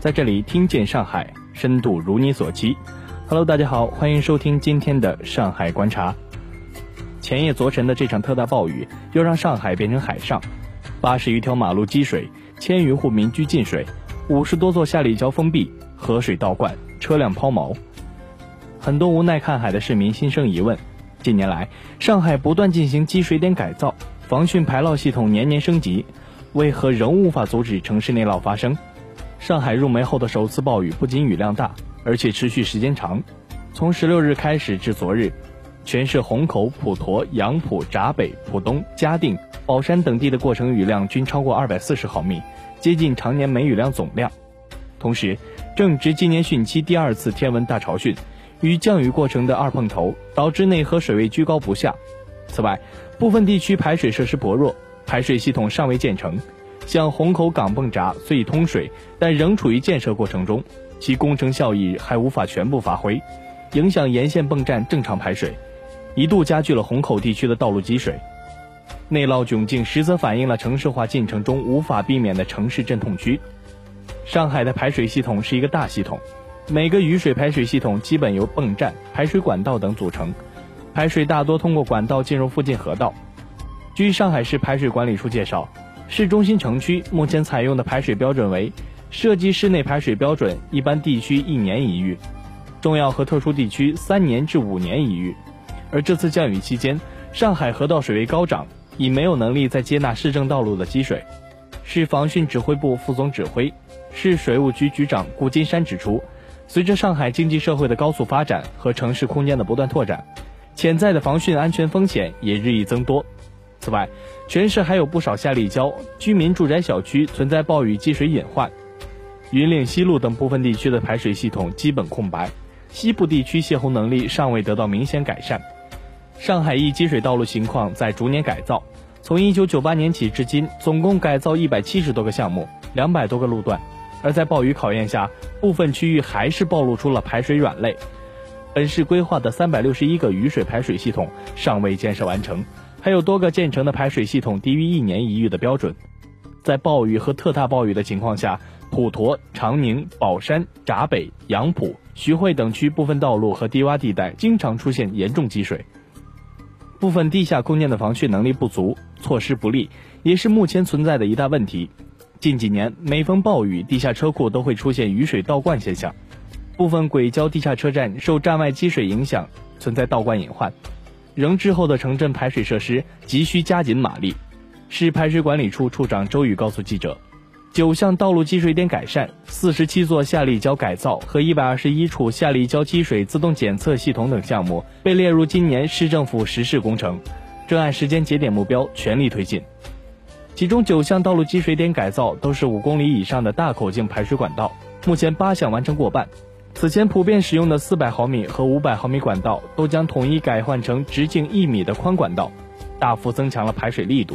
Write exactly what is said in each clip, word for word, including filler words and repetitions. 在这里听见上海，深度如你所期。Hello， 大家好，欢迎收听今天的上海观察。前夜昨晨的这场特大暴雨，又让上海变成海上，八十余条马路积水，千余户民居进水，五十多座下里桥封闭，河水倒灌，车辆抛锚。很多无奈看海的市民心生疑问。近年来，上海不断进行积水点改造，防汛排涝系统年年升级，为何仍无法阻止城市内涝发生？上海入梅后的首次暴雨不仅雨量大，而且持续时间长。从十六日开始至昨日，全市虹口、普陀、杨浦、闸北、浦东、嘉定、宝山等地的过程雨量均超过二百四十毫米，接近常年每雨量总量。同时，正值今年汛期第二次天文大潮汛，与降雨过程的二碰头导致内河水位居高不下。此外，部分地区排水设施薄弱，排水系统尚未建成，像虹口港泵闸虽已通水，但仍处于建设过程中，其工程效益还无法全部发挥，影响沿线泵站正常排水，一度加剧了虹口地区的道路积水。内涝窘境实则反映了城市化进程中无法避免的城市阵痛区。上海的排水系统是一个大系统，每个雨水排水系统基本由泵站、排水管道等组成，排水大多通过管道进入附近河道。据上海市排水管理处介绍，市中心城区目前采用的排水标准为设计室内排水标准，一般地区一年一遇，重要和特殊地区三年至五年一遇。而这次降雨期间，上海河道水位高涨，已没有能力再接纳市政道路的积水。市防汛指挥部副总指挥、市水务局局长顾金山指出，随着上海经济社会的高速发展和城市空间的不断拓展，潜在的防汛安全风险也日益增多。此外，全市还有不少下立交、居民住宅小区存在暴雨积水隐患。云岭西路等部分地区的排水系统基本空白，西部地区泄洪能力尚未得到明显改善。上海一积水道路情况在逐年改造，从一九九八年起至今，总共改造一百七十多个项目，两百多个路段。而在暴雨考验下，部分区域还是暴露出了排水软肋。本市规划的三百六十一个雨水排水系统尚未建设完成，还有多个建成的排水系统低于一年一遇的标准。在暴雨和特大暴雨的情况下，普陀、长宁、宝山、闸北、杨浦、徐汇等区部分道路和低洼地带经常出现严重积水。部分地下空间的防汛能力不足，措施不力，也是目前存在的一大问题。近几年，每逢暴雨，地下车库都会出现雨水倒灌现象，部分轨交地下车站受站外积水影响，存在倒灌隐患。仍滞后的城镇排水设施急需加紧马力。市排水管理处处长周宇告诉记者，九项道路积水点改善、四十七座下立交改造和一百二十一处下立交积水自动检测系统等项目被列入今年市政府实施工程，正按时间节点目标全力推进。其中九项道路积水点改造都是五公里以上的大口径排水管道，目前八项完成过半。此前普遍使用的四百毫米和五百毫米管道都将统一改换成直径一米的宽管道，大幅增强了排水力度。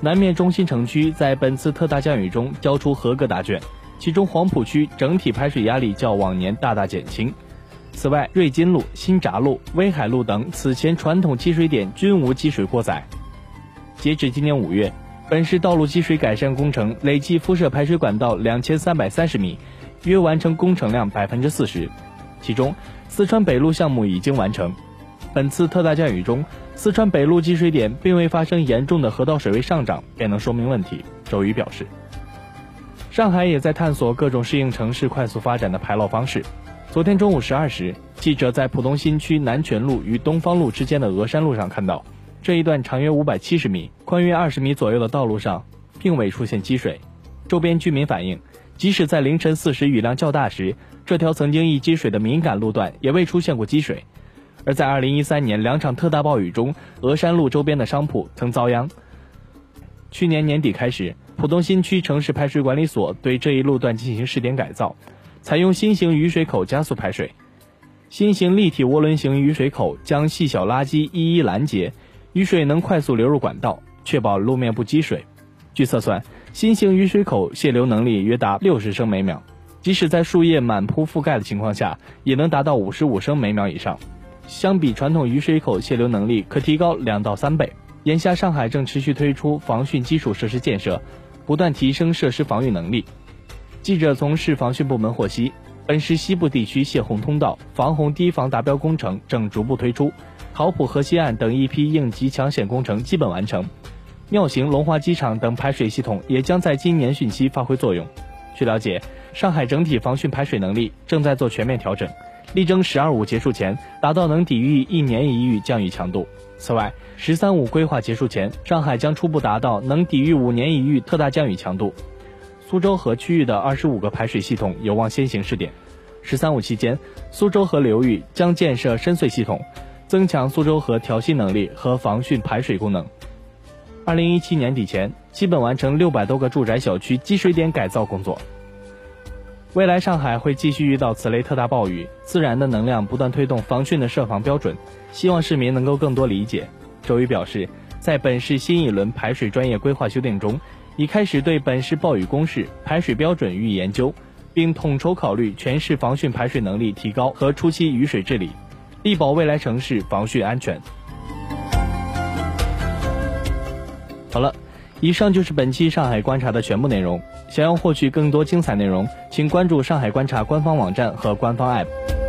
南面中心城区在本次特大降雨中交出合格答卷，其中黄浦区整体排水压力较往年大大减轻。此外，瑞金路、新闸路、威海路等此前传统积水点均无积水过载。截至今年五月，本市道路积水改善工程累计敷设排水管道两千三百三十米，约完成工程量 百分之四十。 其中四川北路项目已经完成。本次特大降雨中，四川北路积水点并未发生严重的河道水位上涨，便能说明问题，周宇表示。上海也在探索各种适应城市快速发展的排涝方式。昨天中午十二时，记者在浦东新区南泉路与东方路之间的峨山路上看到，这一段长约五百七十米、宽约二十米左右的道路上并未出现积水。周边居民反映，即使在凌晨四时雨量较大时，这条曾经易积水的敏感路段也未出现过积水。而在二零一三年两场特大暴雨中，峨山路周边的商铺曾遭殃。去年年底开始，浦东新区城市排水管理所对这一路段进行试点改造，采用新型雨水口加速排水。新型立体涡轮型雨水口将细小垃圾一一拦截，雨水能快速流入管道，确保路面不积水。据测算，新型雨水口泄流能力约达六十升每秒，即使在树叶满铺覆盖的情况下，也能达到五十五升每秒以上，相比传统雨水口泄流能力可提高两到三倍。眼下，上海正持续推出防汛基础设施建设，不断提升设施防御能力。记者从市防汛部门获悉，本市西部地区泄洪通道、防洪堤防达标工程正逐步推出，考普河西岸等一批应急抢险工程基本完成，妙行龙华机场等排水系统也将在今年汛期发挥作用。据了解，上海整体防汛排水能力正在做全面调整，力争"十二五"结束前达到能抵御一年一遇降雨强度。此外，"十三五"规划结束前，上海将初步达到能抵御五年一遇特大降雨强度。苏州河区域的二十五个排水系统有望先行试点。"十三五"期间，苏州河流域将建设深邃系统，增强苏州河调溪能力和防汛排水功能。二零一七年底前，基本完成六百多个住宅小区积水点改造工作。未来上海会继续遇到此类特大暴雨，自然的能量不断推动防汛的设防标准，希望市民能够更多理解。周瑜表示，在本市新一轮排水专业规划修订中，已开始对本市暴雨公示、排水标准予以研究，并统筹考虑全市防汛排水能力提高和初期雨水治理，力保未来城市防汛安全。好了，以上就是本期上海观察的全部内容。想要获取更多精彩内容，请关注上海观察官方网站和官方 A P P。